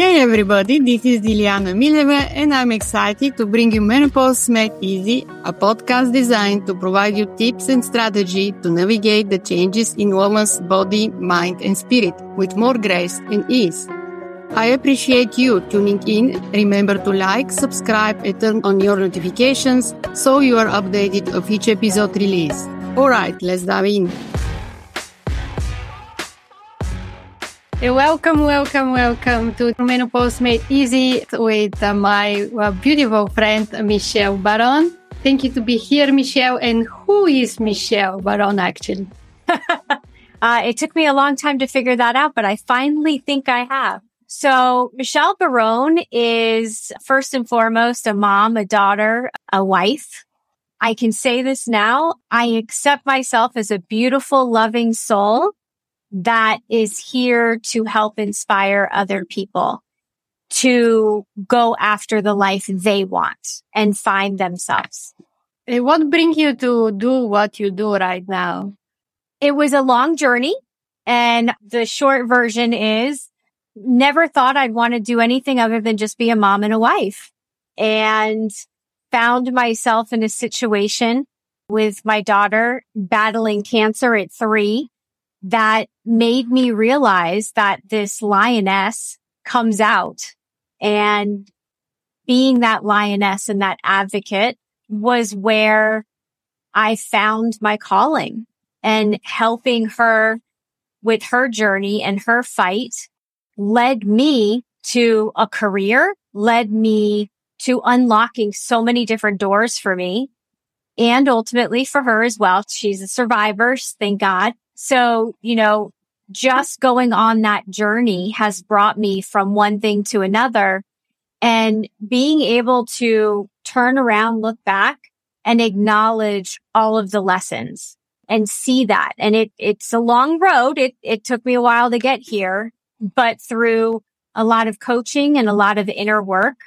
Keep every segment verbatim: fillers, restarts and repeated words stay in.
Hey everybody, this is Dilyana Mileva and I'm excited to bring you Menopause Made Easy, a podcast designed to provide you tips and strategy to navigate the changes in woman's body, mind and spirit with more grace and ease. I appreciate you tuning in. Remember to like, subscribe and turn on your notifications so you are updated of each episode release. Alright, let's dive in. Hey, welcome, welcome, welcome to Menopause Made Easy with uh, my uh, beautiful friend, Michelle Barone. Thank you to be here, Michelle. And who is Michelle Barone, actually? uh, it took me a long time to figure that out, but I finally think I have. So Michelle Barone is, first and foremost, a mom, a daughter, a wife. I can say this now. I accept myself as a beautiful, loving soul that is here to help inspire other people to go after the life they want and find themselves. And what brings you to do what you do right now? It was a long journey. And the short version is never thought I'd want to do anything other than just be a mom and a wife. And found myself in a situation with my daughter battling cancer at three. That made me realize that this lioness comes out, and being that lioness and that advocate was where I found my calling, and helping her with her journey and her fight led me to a career, led me to unlocking so many different doors for me and ultimately for her as well. She's a survivor, thank God. So, you know, just going on that journey has brought me from one thing to another, and being able to turn around, look back and acknowledge all of the lessons and see that. And it, it's a long road. It, it took me a while to get here, but through a lot of coaching and a lot of inner work,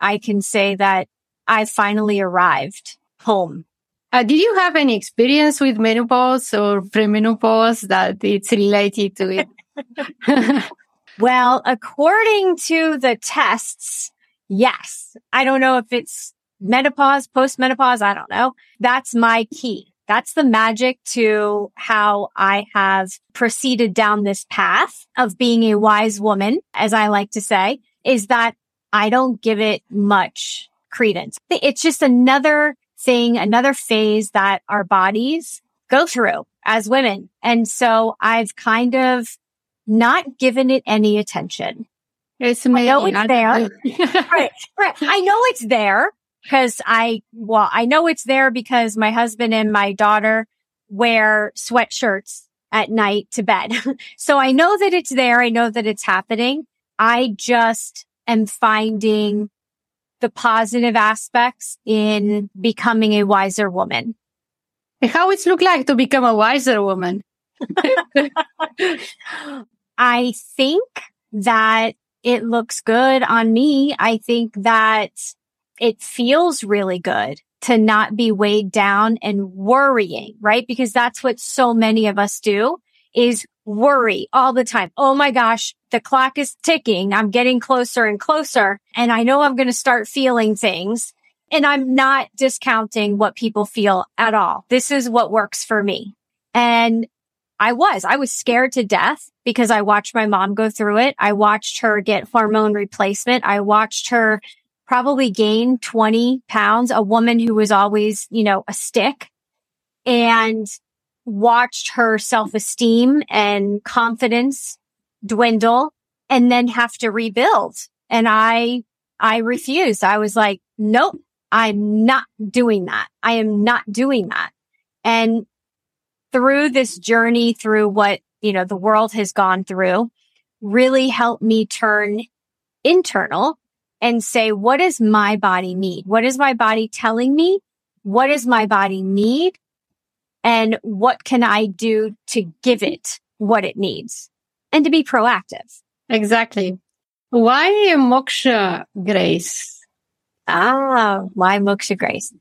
I can say that I finally arrived home. Uh, did you have any experience with menopause or premenopause that it's related to it? Well, according to the tests, yes. I don't know if it's menopause, postmenopause, I don't know. That's my key. That's the magic to how I have proceeded down this path of being a wise woman, as I like to say, is that I don't give it much credence. It's just another thing, another phase that our bodies go through as women. And so I've kind of not given it any attention. It's amazing. I know it's there. right, right. I know it's there because I, well, I know it's there because my husband and my daughter wear sweatshirts at night to bed. So I know that it's there. I know that it's happening. I just am finding the positive aspects in becoming a wiser woman. How it's look like to become a wiser woman? I think that it looks good on me. I think that it feels really good to not be weighed down and worrying, right? Because that's what so many of us do is worry all the time. Oh my gosh, the clock is ticking. I'm getting closer and closer. And I know I'm going to start feeling things. And I'm not discounting what people feel at all. This is what works for me. And I was, I was scared to death because I watched my mom go through it. I watched her get hormone replacement. I watched her probably gain twenty pounds, a woman who was always, you know, a stick, and watched her self-esteem and confidence dwindle and then have to rebuild. And I, I refused. I was like, nope, I'm not doing that. I am not doing that. And through this journey, through what, you know, the world has gone through, really helped me turn internal and say, what does my body need? What is my body telling me? What does my body need? And what can I do to give it what it needs and to be proactive? Exactly. Why Moksha Grace? Ah, why Moksha Grace?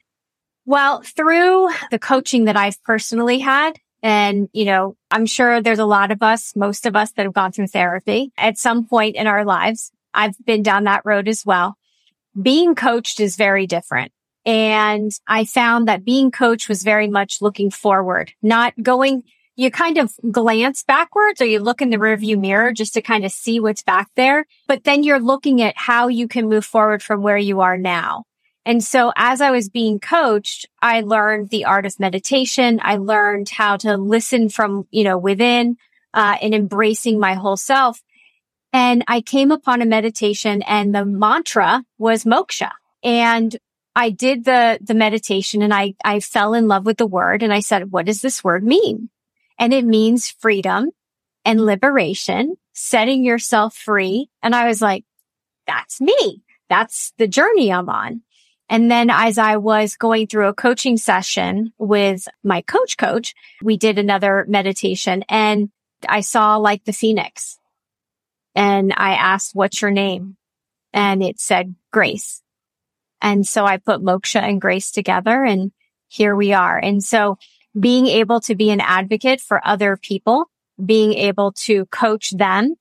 Well, through the coaching that I've personally had, and, you know, I'm sure there's a lot of us, most of us that have gone through therapy at some point in our lives. I've been down that road as well. Being coached is very different. And I found that being coached was very much looking forward, not going, you kind of glance backwards or you look in the rearview mirror just to kind of see what's back there. But then you're looking at how you can move forward from where you are now. And so as I was being coached, I learned the art of meditation. I learned how to listen from, you know, within uh, and embracing my whole self. And I came upon a meditation and the mantra was moksha. And I did the, the meditation and I, I fell in love with the word. And I said, what does this word mean? And it means freedom and liberation, setting yourself free. And I was like, that's me. That's the journey I'm on. And then as I was going through a coaching session with my coach coach, we did another meditation and I saw like the phoenix. And I asked, what's your name? And it said Grace. And so I put Moksha and Grace together and here we are. And so being able to be an advocate for other people, being able to coach them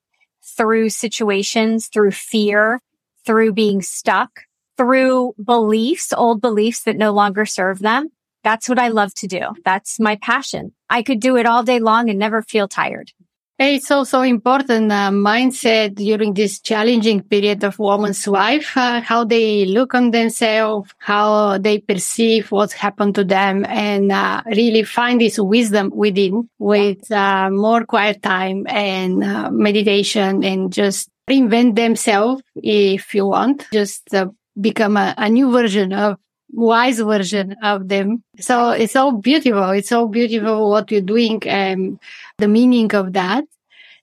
through situations, through fear, through being stuck, through beliefs, old beliefs that no longer serve them. That's what I love to do. That's my passion. I could do it all day long and never feel tired. It's also important uh, mindset during this challenging period of woman's life, uh, how they look on themselves, how they perceive what's happened to them, and uh, really find this wisdom within with uh, more quiet time and uh, meditation, and just reinvent themselves if you want, just uh, become a, a new version of wise version of them. So it's so beautiful. It's so beautiful what you're doing and the meaning of that.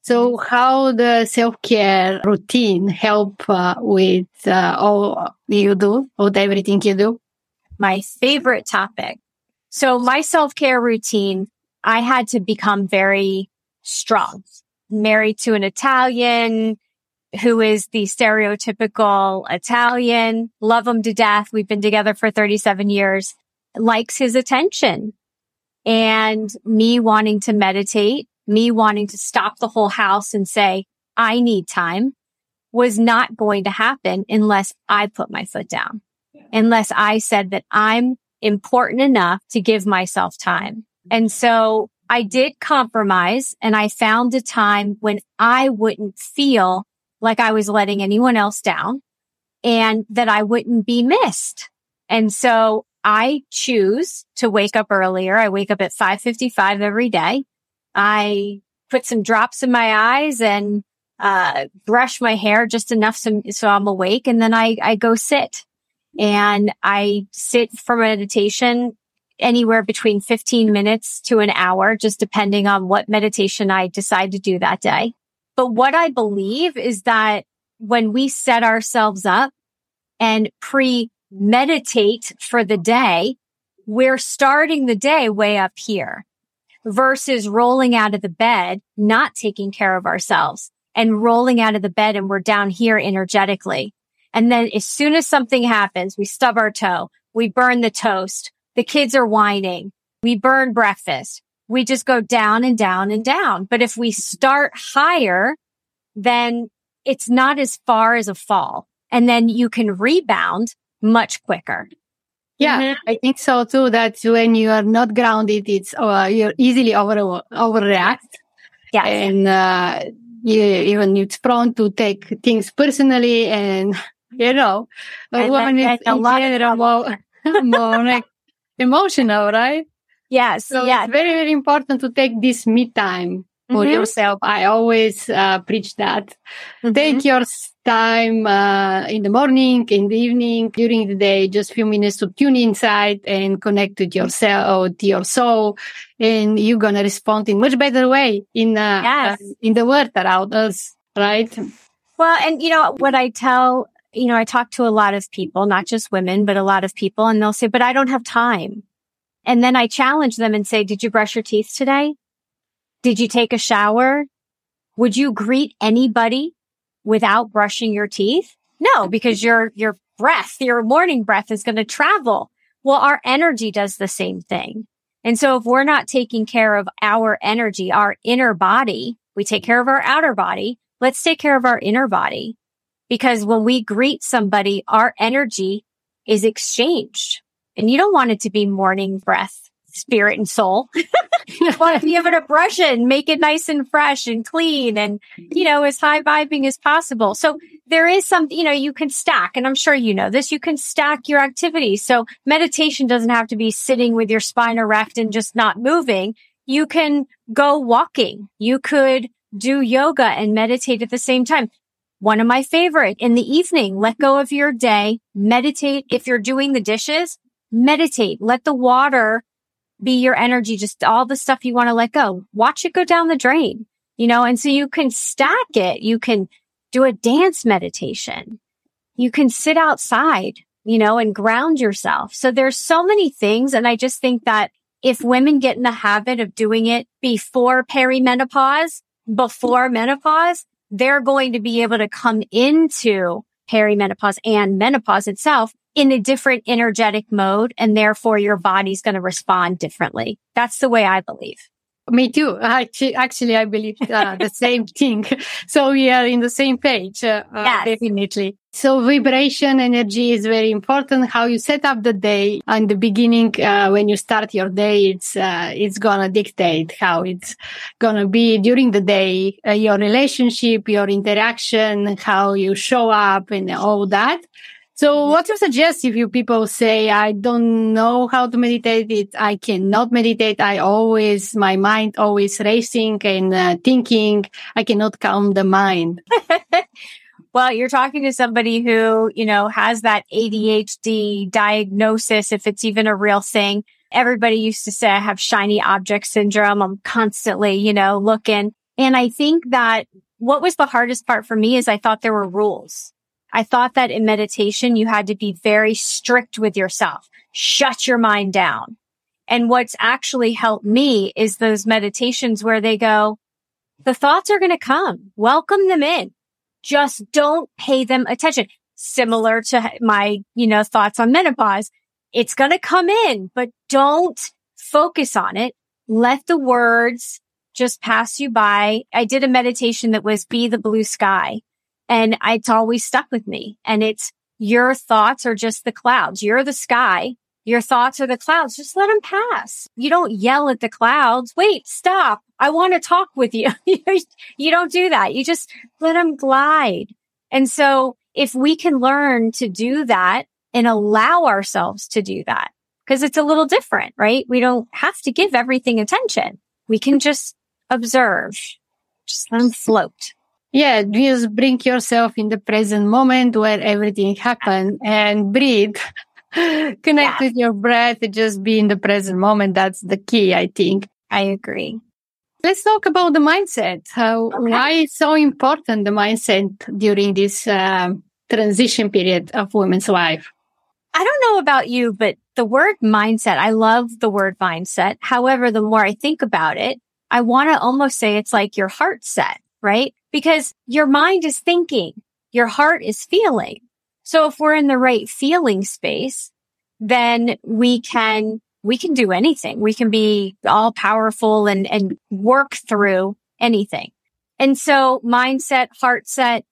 So how the self-care routine help uh, with uh, all you do, with everything you do? My favorite topic. So my self-care routine, I had to become very strong. Married to an Italian who is the stereotypical Italian, love him to death. We've been together for thirty-seven years, likes his attention. And me wanting to meditate, me wanting to stop the whole house and say, I need time, was not going to happen unless I put my foot down, unless I said that I'm important enough to give myself time. And so I did compromise and I found a time when I wouldn't feel like I was letting anyone else down and that I wouldn't be missed. And so I choose to wake up earlier. I wake up at five fifty-five every day. I put some drops in my eyes and uh brush my hair just enough so, so I'm awake. And then I, I go sit and I sit for meditation anywhere between fifteen minutes to an hour, just depending on what meditation I decide to do that day. But what I believe is that when we set ourselves up and pre-meditate for the day, we're starting the day way up here versus rolling out of the bed, not taking care of ourselves and rolling out of the bed and we're down here energetically. And then as soon as something happens, we stub our toe, we burn the toast, the kids are whining, we burn breakfast. We just go down and down and down. But if we start higher, then it's not as far as a fall. And then you can rebound much quicker. Yeah, mm-hmm. I think so too. That when you are not grounded, it's uh, you're easily over overreact. Yeah, and uh, you, even it's prone to take things personally, and you know, a woman is in general more, more like emotional, right? Yes. So yeah. It's very, very important to take this me time for mm-hmm. yourself. I always uh, preach that. Mm-hmm. Take your time uh, in the morning, in the evening, during the day, just a few minutes to tune inside and connect with yourself, to your soul. And you're going to respond in much better way in, uh, yes. uh, in the world around us, right? Well, and you know, what I tell, you know, I talk to a lot of people, not just women, but a lot of people, and they'll say, but I don't have time. And then I challenge them and say, did you brush your teeth today? Did you take a shower? Would you greet anybody without brushing your teeth? No, because your, your breath, your morning breath is going to travel. Well, our energy does the same thing. And so if we're not taking care of our energy, our inner body, we take care of our outer body. Let's take care of our inner body. Because when we greet somebody, our energy is exchanged. And you don't want it to be morning breath, spirit and soul. You want to give it a brush and make it nice and fresh and clean and, you know, as high vibing as possible. So there is some, you know, you can stack, and I'm sure you know this, you can stack your activities. So meditation doesn't have to be sitting with your spine erect and just not moving. You can go walking. You could do yoga and meditate at the same time. One of my favorite, in the evening, let go of your day, meditate. If you're doing the dishes, meditate. Let the water be your energy, just all the stuff you want to let go. Watch it go down the drain, you know, and so you can stack it. You can do a dance meditation. You can sit outside, you know, and ground yourself. So there's so many things. And I just think that if women get in the habit of doing it before perimenopause, before menopause, they're going to be able to come into perimenopause and menopause itself in a different energetic mode, and therefore your body's going to respond differently. That's the way I believe. Me too. I, actually, I believe uh, the same thing. So we are in the same page, uh, yes. Definitely. So vibration, energy is very important. How you set up the day in the beginning, uh, when you start your day, it's uh, it's gonna dictate how it's gonna be during the day, uh, your relationship, your interaction, how you show up, and all that. So what you suggest if you people say, I don't know how to meditate, it, I cannot meditate, I always, my mind always racing and uh, thinking, I cannot calm the mind. Well, you're talking to somebody who, you know, has that A D H D diagnosis, if it's even a real thing. Everybody used to say, I have shiny object syndrome. I'm constantly, you know, looking. And I think that what was the hardest part for me is I thought there were rules. I thought that in meditation, you had to be very strict with yourself, shut your mind down. And what's actually helped me is those meditations where they go, the thoughts are going to come, welcome them in. Just don't pay them attention. Similar to my, you know, thoughts on menopause, it's going to come in, but don't focus on it. Let the words just pass you by. I did a meditation that was be the blue sky. And it's always stuck with me. And it's your thoughts are just the clouds. You're the sky. Your thoughts are the clouds. Just let them pass. You don't yell at the clouds. Wait, stop. I want to talk with you. You don't do that. You just let them glide. And so if we can learn to do that and allow ourselves to do that, because it's a little different, right? We don't have to give everything attention. We can just observe, just let them float. Yeah, just bring yourself in the present moment where everything happens and breathe. Connect yeah. with your breath. Just be in the present moment. That's the key, I think. I agree. Let's talk about the mindset. How, okay. Why is so important the mindset during this uh, transition period of women's life? I don't know about you, but the word mindset, I love the word mindset. However, the more I think about it, I want to almost say it's like your heart set, right? Because your mind is thinking, your heart is feeling. So if we're in the right feeling space, then we can, we can do anything. We can be all powerful and, and work through anything. And so mindset, heart set,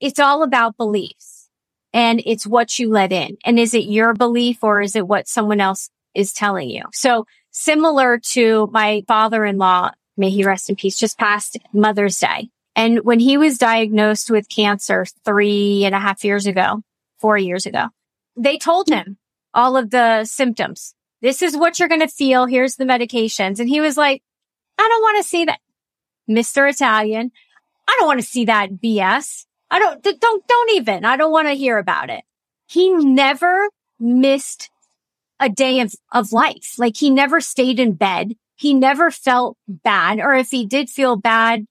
it's all about beliefs, and it's what you let in. And is it your belief or is it what someone else is telling you? So similar to my father-in-law, may he rest in peace, just passed Mother's Day. And when he was diagnosed with cancer three and a half years ago, four years ago, they told him all of the symptoms. This is what you're going to feel. Here's the medications. And he was like, I don't want to see that, Mister Italian. I don't want to see that B S. I don't, don't, don't even, I don't want to hear about it. He never missed a day of, of life. Like he never stayed in bed. He never felt bad. Or if he did feel bad,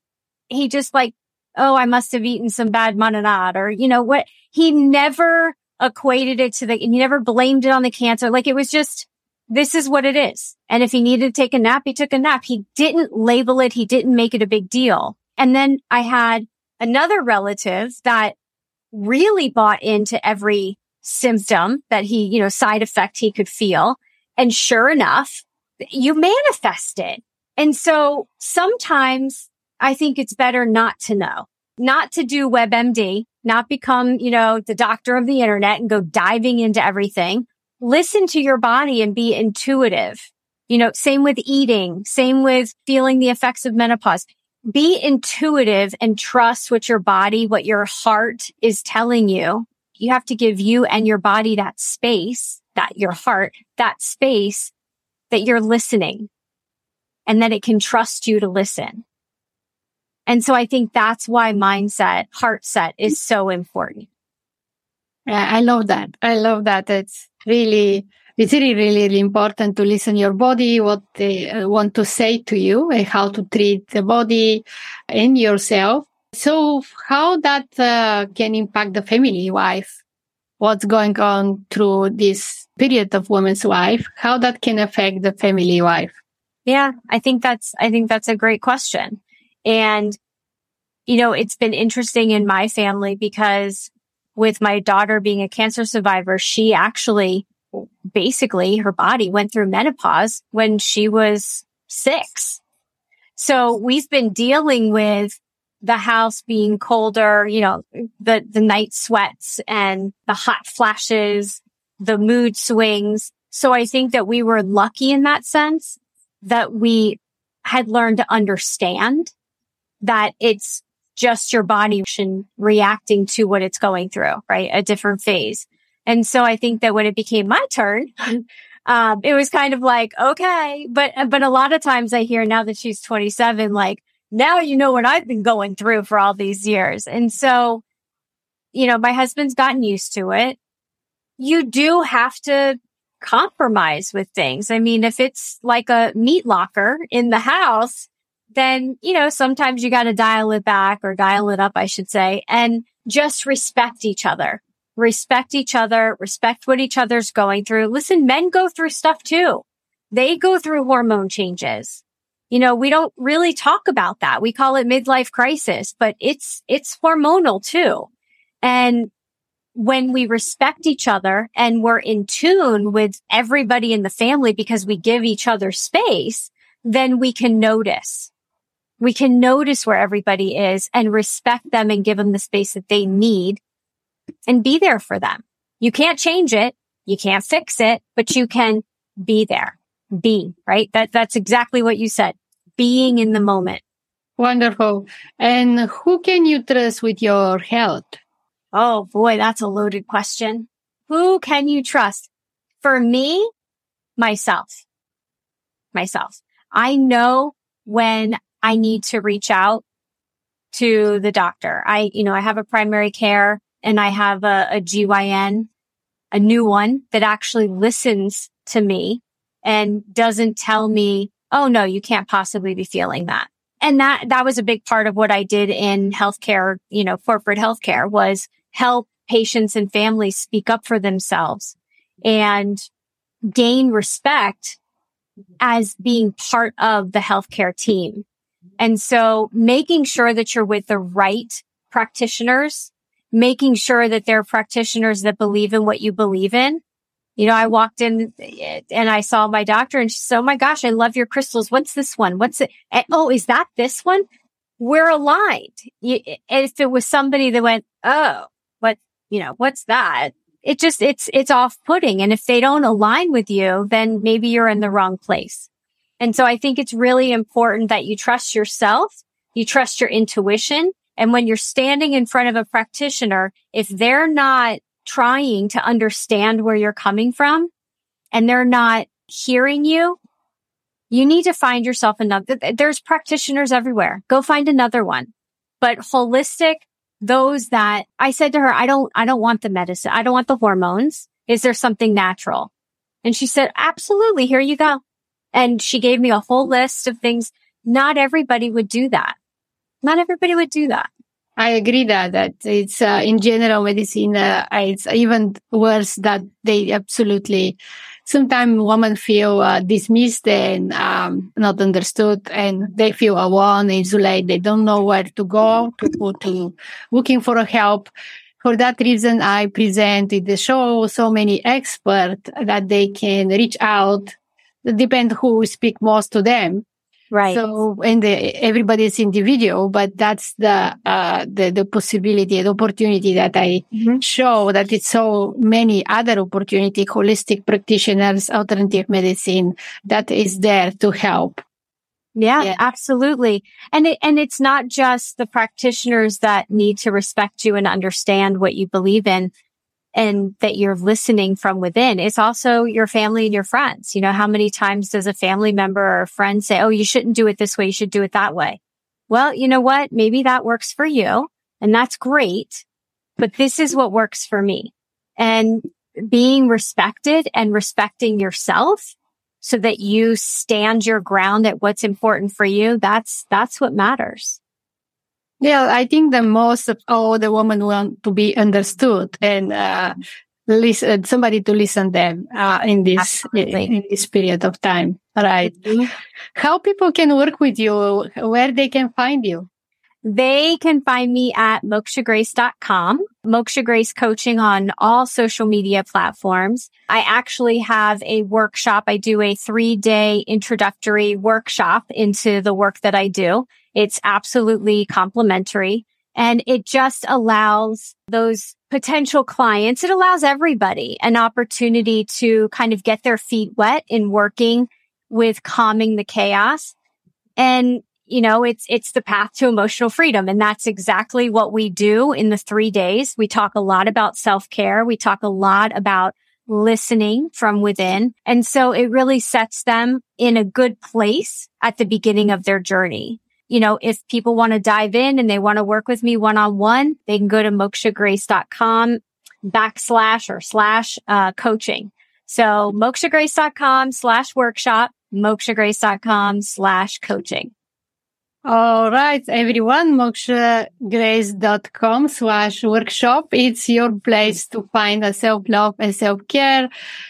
he just like, oh, I must have eaten some bad marinade, or, you know what? He never equated it to the, he never blamed it on the cancer. Like it was just, this is what it is. And if he needed to take a nap, he took a nap. He didn't label it. He didn't make it a big deal. And then I had another relative that really bought into every symptom that he, you know, side effect he could feel. And sure enough, you manifest it. And so sometimes, I think it's better not to know. not to do WebMD, not become, you know, the doctor of the internet and go diving into everything. Listen to your body and be intuitive. You know, same with eating, same with feeling the effects of menopause. Be intuitive and trust what your body, what your heart is telling you. You have to give you and your body that space, that your heart, that space that you're listening and that it can trust you to listen. And so I think that's why mindset, heart set is so important. Yeah, I love that. I love that. It's really, it's really, really, really important to listen to your body, what they want to say to you and how to treat the body and yourself. So how that uh, can impact the family life, what's going on through this period of women's life, how that can affect the family life? Yeah, I think that's, I think that's a great question. And, you know, it's been interesting in my family because with my daughter being a cancer survivor, she actually basically her body went through menopause when she was six. So we've been dealing with the house being colder, you know, the, the night sweats and the hot flashes, the mood swings. So I think that we were lucky in that sense that we had learned to understand that it's just your body reacting to what it's going through, right? A different phase. And so I think that when it became my turn, um, it was kind of like, okay, but, but a lot of times I hear now that she's twenty-seven, like, now you know what I've been going through for all these years. And so, you know, my husband's gotten used to it. You do have to compromise with things. I mean, if it's like a meat locker in the house, then, you know, sometimes you got to dial it back or dial it up, I should say, and just respect each other. Respect each other, respect what each other's going through. Listen, men go through stuff too. They go through hormone changes. You know, we don't really talk about that. We call it midlife crisis, but it's, it's hormonal too. And when we respect each other and we're in tune with everybody in the family because we give each other space, then we can notice. We can notice where everybody is and respect them and give them the space that they need and be there for them. You can't change it. You can't fix it, but you can be there. Be, right? That, that's exactly what you said. Being in the moment. Wonderful. And who can you trust with your health? Oh boy, that's a loaded question. Who can you trust? For me, myself. Myself. I know when I need to reach out to the doctor. I, you know, I have a primary care and I have a, a G Y N, a new one that actually listens to me and doesn't tell me, oh no, you can't possibly be feeling that. And that, that was a big part of what I did in healthcare, you know, corporate healthcare was help patients and families speak up for themselves and gain respect as being part of the healthcare team. And so making sure that you're with the right practitioners, making sure that there are practitioners that believe in what you believe in. You know, I walked in and I saw my doctor and she said, oh my gosh, I love your crystals. What's this one? What's it? And, oh, is that this one? We're aligned. You, if it was somebody that went, oh, what, you know, what's that? It just, it's, it's off-putting. And if they don't align with you, then maybe you're in the wrong place. And so I think it's really important that you trust yourself, you trust your intuition. And when you're standing in front of a practitioner, if they're not trying to understand where you're coming from and they're not hearing you, you need to find yourself another. There's practitioners everywhere. Go find another one. But holistic, those that I said to her, I don't, I don't want the medicine. I don't want the hormones. Is there something natural? And she said, absolutely. Here you go. And she gave me a whole list of things. Not everybody would do that. Not everybody would do that. I agree that, that it's uh, in general medicine, uh, it's even worse that they absolutely, sometimes women feel uh, dismissed and um, not understood and they feel alone, isolated. They don't know where to go, to, to, to looking for help. For that reason, I presented the show, so many experts that they can reach out, depend who speak most to them. Right. So, and the, everybody is individual, but that's the, uh, the, the possibility, the opportunity that I mm-hmm. show, that it's so many other opportunity, holistic practitioners, alternative medicine that is there to help. Yeah, yeah, absolutely. And it, and it's not just the practitioners that need to respect you and understand what you believe in and that you're listening from within. It's also your family and your friends. You know, how many times does a family member or a friend say, oh, you shouldn't do it this way. You should do it that way. Well, you know what? Maybe that works for you and that's great, but this is what works for me. And being respected and respecting yourself so that you stand your ground at what's important for you. That's, that's what matters. Yeah. I think the most of all, the women want to be understood and, uh, listen, somebody to listen them, uh, in this, Absolutely. in this period of time. Right. Mm-hmm. How people can work with you, where they can find you. They can find me at moksha grace dot com, Moksha Grace Coaching on all social media platforms. I actually have a workshop. I do a three-day introductory workshop into the work that I do. It's absolutely complimentary, and it just allows those potential clients, it allows everybody an opportunity to kind of get their feet wet in working with calming the chaos. And you know, it's, it's the path to emotional freedom. And that's exactly what we do in the three days. We talk a lot about self-care. We talk a lot about listening from within. And so it really sets them in a good place at the beginning of their journey. You know, if people want to dive in and they want to work with me one-on-one, they can go to moksha grace dot com backslash or slash, uh, coaching. So moksha grace dot com slash workshop, moksha grace dot com slash coaching. All right, everyone, moksha grace dot com slash workshop. It's your place to find a self-love and self-care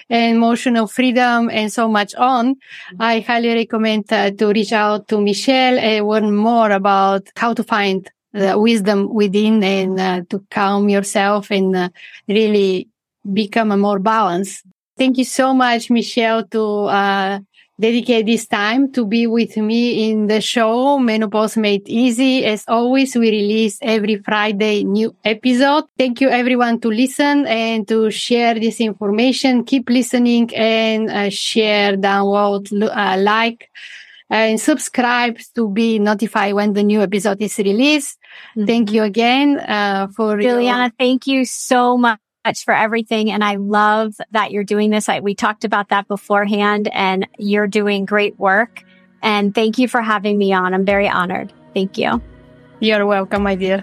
and emotional freedom and so much on. I highly recommend uh, to reach out to Michelle and learn more about how to find the wisdom within and uh, to calm yourself and uh, really become a more balanced. Thank you so much, Michelle, to... Uh, dedicate this time to be with me in the show Menopause Made Easy. As always, we release every Friday new episode. Thank you everyone to listen and to share this information. Keep listening and uh, share, download, uh, like, and subscribe to be notified when the new episode is released. Mm-hmm. Thank you again uh, for... Dilyana, your- thank you so much. much for everything. And I love that you're doing this. I, we talked about that beforehand, and you're doing great work. And thank you for having me on. I'm very honored. Thank you. You're welcome, my dear.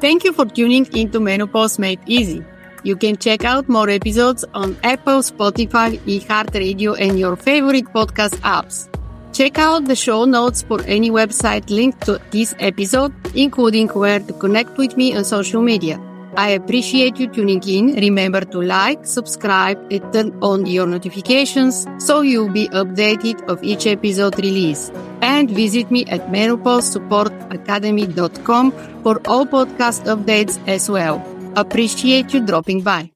Thank you for tuning into Menopause Made Easy. You can check out more episodes on Apple, Spotify, iHeartRadio, and your favorite podcast apps. Check out the show notes for any website linked to this episode, including where to connect with me on social media. I appreciate you tuning in. Remember to like, subscribe, and turn on your notifications so you'll be updated of each episode release. And visit me at menopause support academy dot com for all podcast updates as well. Appreciate you dropping by.